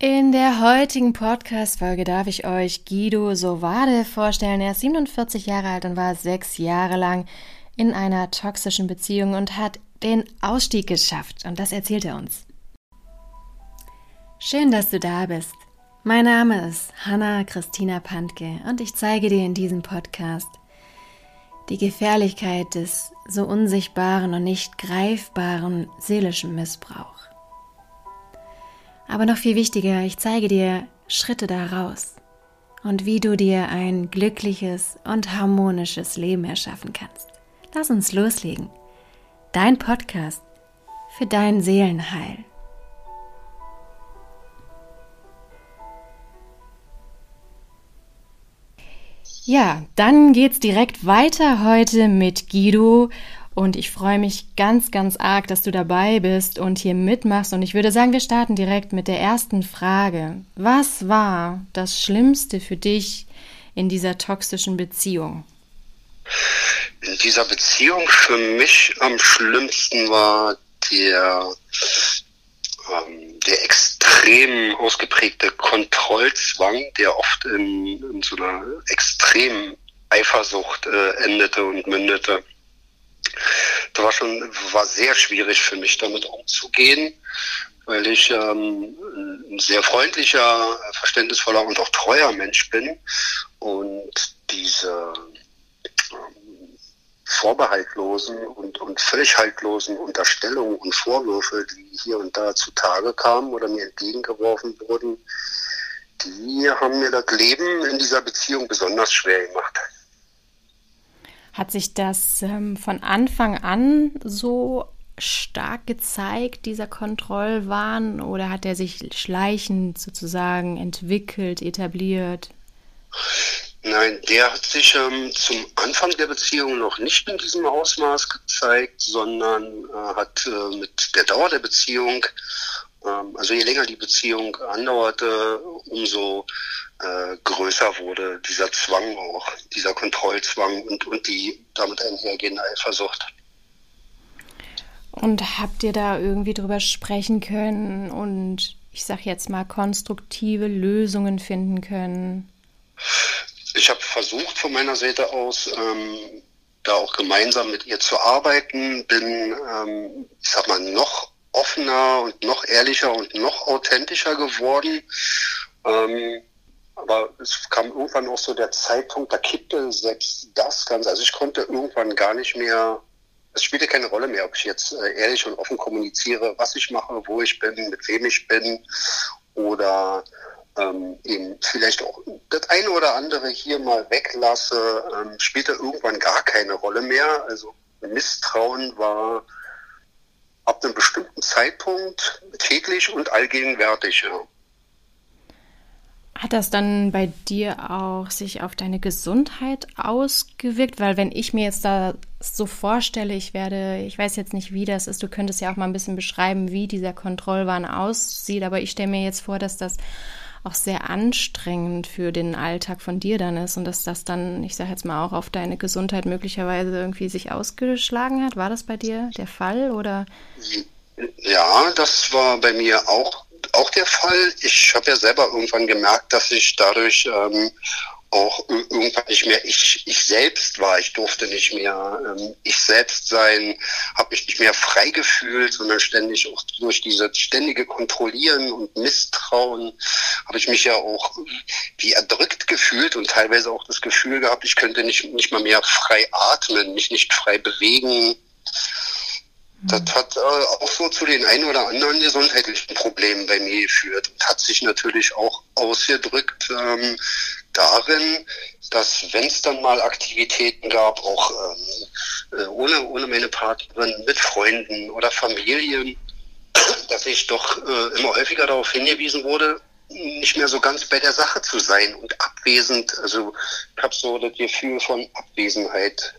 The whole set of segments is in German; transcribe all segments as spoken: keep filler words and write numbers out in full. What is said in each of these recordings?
In der heutigen Podcast-Folge darf ich euch Guido Sowade vorstellen. Er ist siebenundvierzig Jahre alt und war sechs Jahre lang in einer toxischen Beziehung und hat den Ausstieg geschafft. Und das erzählt er uns. Schön, dass du da bist. Mein Name ist Hanna-Christina Pantke und ich zeige dir in diesem Podcast die Gefährlichkeit des so unsichtbaren und nicht greifbaren seelischen Missbrauchs. Aber noch viel wichtiger, ich zeige dir Schritte daraus und wie du dir ein glückliches und harmonisches Leben erschaffen kannst. Lass uns loslegen. Dein Podcast für dein Seelenheil. Ja, dann geht's direkt weiter heute mit Guido. Und ich freue mich ganz, ganz arg, dass du dabei bist und hier mitmachst. Und ich würde sagen, wir starten direkt mit der ersten Frage. Was war das Schlimmste für dich in dieser toxischen Beziehung? In dieser Beziehung für mich am schlimmsten war der, ähm, der extrem ausgeprägte Kontrollzwang, der oft in, in so einer extremen Eifersucht äh, endete und mündete. Das war schon war sehr schwierig für mich, damit umzugehen, weil ich ähm, ein sehr freundlicher, verständnisvoller und auch treuer Mensch bin. Und diese ähm, vorbehaltlosen und, und völlig haltlosen Unterstellungen und Vorwürfe, die hier und da zutage kamen oder mir entgegengeworfen wurden, die haben mir das Leben in dieser Beziehung besonders schwer gemacht. Hat sich das ähm, von Anfang an so stark gezeigt, dieser Kontrollwahn, oder hat er sich schleichend sozusagen entwickelt, etabliert? Nein, der hat sich ähm, zum Anfang der Beziehung noch nicht in diesem Ausmaß gezeigt, sondern äh, hat äh, mit der Dauer der Beziehung, ähm, also je länger die Beziehung andauerte, umso Äh, größer wurde dieser Zwang auch, dieser Kontrollzwang und, und die damit einhergehende Eifersucht. Und habt ihr da irgendwie drüber sprechen können und, ich sag jetzt mal, konstruktive Lösungen finden können? Ich habe versucht von meiner Seite aus, ähm, da auch gemeinsam mit ihr zu arbeiten, bin, ähm, ich sag mal, noch offener und noch ehrlicher und noch authentischer geworden. Ähm, Aber es kam irgendwann auch so der Zeitpunkt, da kippte selbst das Ganze. Also ich konnte irgendwann gar nicht mehr, es spielte keine Rolle mehr, ob ich jetzt ehrlich und offen kommuniziere, was ich mache, wo ich bin, mit wem ich bin oder ähm, eben vielleicht auch das eine oder andere hier mal weglasse, ähm, spielte irgendwann gar keine Rolle mehr. Also Misstrauen war ab einem bestimmten Zeitpunkt täglich und allgegenwärtig, ja. Hat das dann bei dir auch sich auf deine Gesundheit ausgewirkt? Weil wenn ich mir jetzt da so vorstelle, ich werde, ich weiß jetzt nicht, wie das ist, du könntest ja auch mal ein bisschen beschreiben, wie dieser Kontrollwahn aussieht, aber ich stelle mir jetzt vor, dass das auch sehr anstrengend für den Alltag von dir dann ist und dass das dann, ich sage jetzt mal, auch auf deine Gesundheit möglicherweise irgendwie sich ausgeschlagen hat. War das bei dir der Fall, oder? Ja, das war bei mir auch Auch der Fall. Ich habe ja selber irgendwann gemerkt, dass ich dadurch ähm, auch irgendwann nicht mehr ich, ich selbst war. Ich durfte nicht mehr ähm, ich selbst sein, habe mich nicht mehr frei gefühlt, sondern ständig auch durch dieses ständige Kontrollieren und Misstrauen habe ich mich ja auch wie erdrückt gefühlt und teilweise auch das Gefühl gehabt, ich könnte nicht, nicht mal mehr frei atmen, mich nicht frei bewegen. Das hat äh, auch so zu den ein oder anderen gesundheitlichen Problemen bei mir geführt und hat sich natürlich auch ausgedrückt ähm, darin, dass, wenn es dann mal Aktivitäten gab, auch ähm, ohne, ohne meine Partnerin, mit Freunden oder Familien, dass ich doch äh, immer häufiger darauf hingewiesen wurde, nicht mehr so ganz bei der Sache zu sein und abwesend, also ich habe so das Gefühl von Abwesenheit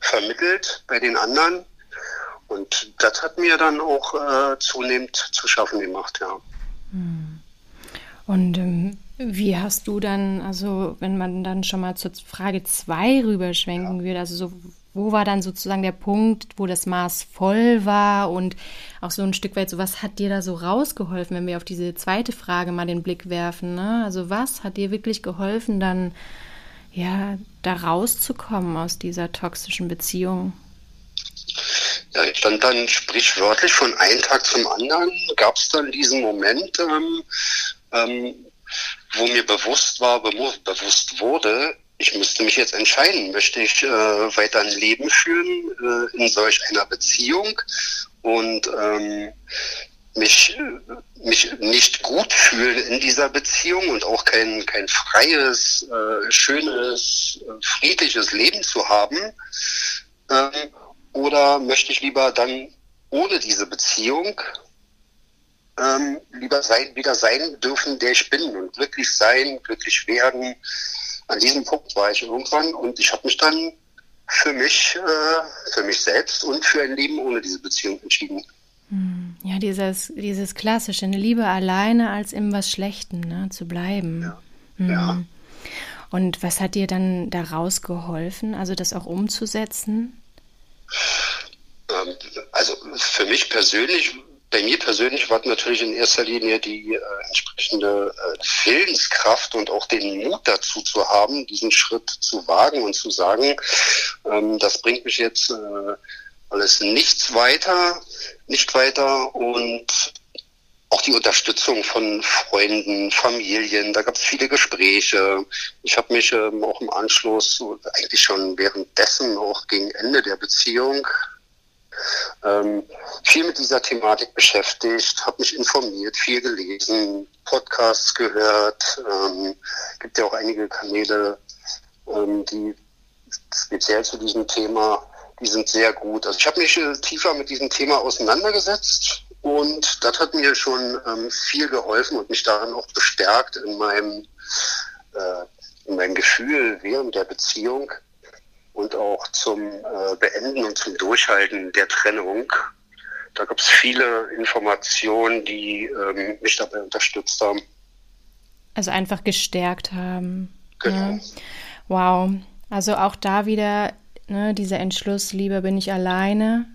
vermittelt bei den anderen. Und das hat mir dann auch äh, zunehmend zu schaffen gemacht, ja. Und ähm, wie hast du dann, also wenn man dann schon mal zur Frage zwei rüberschwenken ja. würde, also so, wo war dann sozusagen der Punkt, wo das Maß voll war und auch so ein Stück weit so, was hat dir da so rausgeholfen, wenn wir auf diese zweite Frage mal den Blick werfen, ne? Also was hat dir wirklich geholfen, dann ja da rauszukommen aus dieser toxischen Beziehung? Ja, ich stand dann sprichwörtlich von einem Tag zum anderen, gab es dann diesen Moment, ähm, ähm, wo mir bewusst war, bewusst, bewusst wurde, ich müsste mich jetzt entscheiden, möchte ich äh, weiter ein Leben führen äh, in solch einer Beziehung und ähm, mich, mich nicht gut fühlen in dieser Beziehung und auch kein, kein freies, äh, schönes, friedliches Leben zu haben, ähm, oder möchte ich lieber dann ohne diese Beziehung ähm, lieber sein, wieder sein dürfen, der ich bin und glücklich sein, glücklich werden. An diesem Punkt war ich irgendwann und ich habe mich dann für mich, äh, für mich selbst und für ein Leben ohne diese Beziehung entschieden. Ja, dieses, dieses klassische, eine Liebe alleine als im was Schlechten, ne, zu bleiben. Ja. Mhm. Ja. Und was hat dir dann daraus geholfen, also das auch umzusetzen? Ähm, also für mich persönlich, bei mir persönlich war natürlich in erster Linie die äh, entsprechende äh, Willenskraft und auch den Mut dazu zu haben, diesen Schritt zu wagen und zu sagen, ähm, das bringt mich jetzt äh, alles nichts weiter, nicht weiter und auch die Unterstützung von Freunden, Familien, da gab es viele Gespräche. Ich habe mich ähm, auch im Anschluss, eigentlich schon währenddessen, auch gegen Ende der Beziehung, Ähm, viel mit dieser Thematik beschäftigt, habe mich informiert, viel gelesen, Podcasts gehört. Ähm, gibt ja auch einige Kanäle, ähm, die speziell zu diesem Thema, die sind sehr gut. Also ich habe mich äh, tiefer mit diesem Thema auseinandergesetzt und das hat mir schon ähm, viel geholfen und mich daran auch bestärkt in meinem, äh, in meinem Gefühl während der Beziehung. Und auch zum äh, Beenden und zum Durchhalten der Trennung. Da gab es viele Informationen, die ähm, mich dabei unterstützt haben. Also einfach gestärkt haben. Genau. Ne? Wow. Also auch da wieder, ne, dieser Entschluss, lieber bin ich alleine,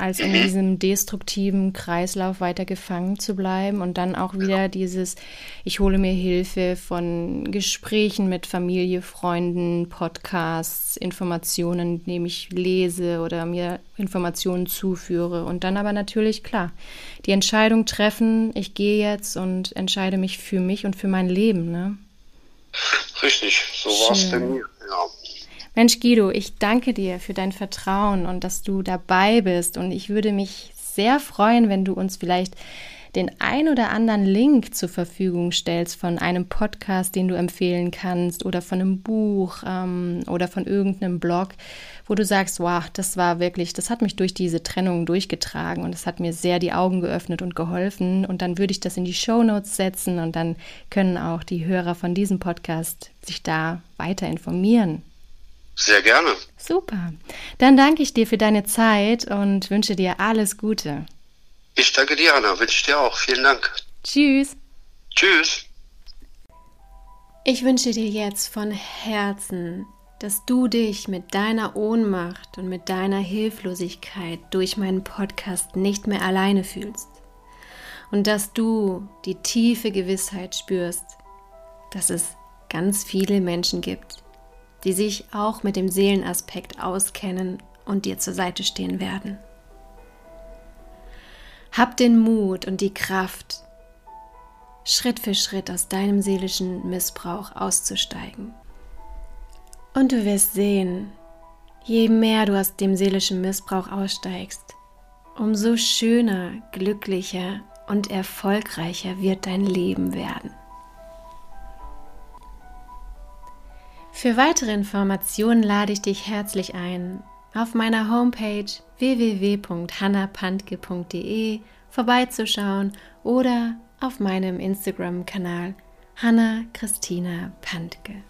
als in mhm. diesem destruktiven Kreislauf weiter gefangen zu bleiben. Und dann auch wieder ja. dieses, ich hole mir Hilfe von Gesprächen mit Familie, Freunden, Podcasts, Informationen, indem ich lese oder mir Informationen zuführe. Und dann aber natürlich, klar, die Entscheidung treffen, ich gehe jetzt und entscheide mich für mich und für mein Leben. Ne? Richtig, so war es bei mir, ja. Mensch Guido, ich danke dir für dein Vertrauen und dass du dabei bist und ich würde mich sehr freuen, wenn du uns vielleicht den ein oder anderen Link zur Verfügung stellst von einem Podcast, den du empfehlen kannst oder von einem Buch ähm, oder von irgendeinem Blog, wo du sagst, wow, das war wirklich, das hat mich durch diese Trennung durchgetragen und das hat mir sehr die Augen geöffnet und geholfen und dann würde ich das in die Shownotes setzen und dann können auch die Hörer von diesem Podcast sich da weiter informieren. Sehr gerne. Super. Dann danke ich dir für deine Zeit und wünsche dir alles Gute. Ich danke dir, Hanna. Wünsche ich dir auch. Vielen Dank. Tschüss. Tschüss. Ich wünsche dir jetzt von Herzen, dass du dich mit deiner Ohnmacht und mit deiner Hilflosigkeit durch meinen Podcast nicht mehr alleine fühlst. Und dass du die tiefe Gewissheit spürst, dass es ganz viele Menschen gibt, die sich auch mit dem Seelenaspekt auskennen und dir zur Seite stehen werden. Hab den Mut und die Kraft, Schritt für Schritt aus deinem seelischen Missbrauch auszusteigen. Und du wirst sehen, je mehr du aus dem seelischen Missbrauch aussteigst, umso schöner, glücklicher und erfolgreicher wird dein Leben werden. Für weitere Informationen lade ich dich herzlich ein, auf meiner Homepage w w w punkt hanna pantke punkt de vorbeizuschauen oder auf meinem Instagram-Kanal Hanna-Christina Pantke.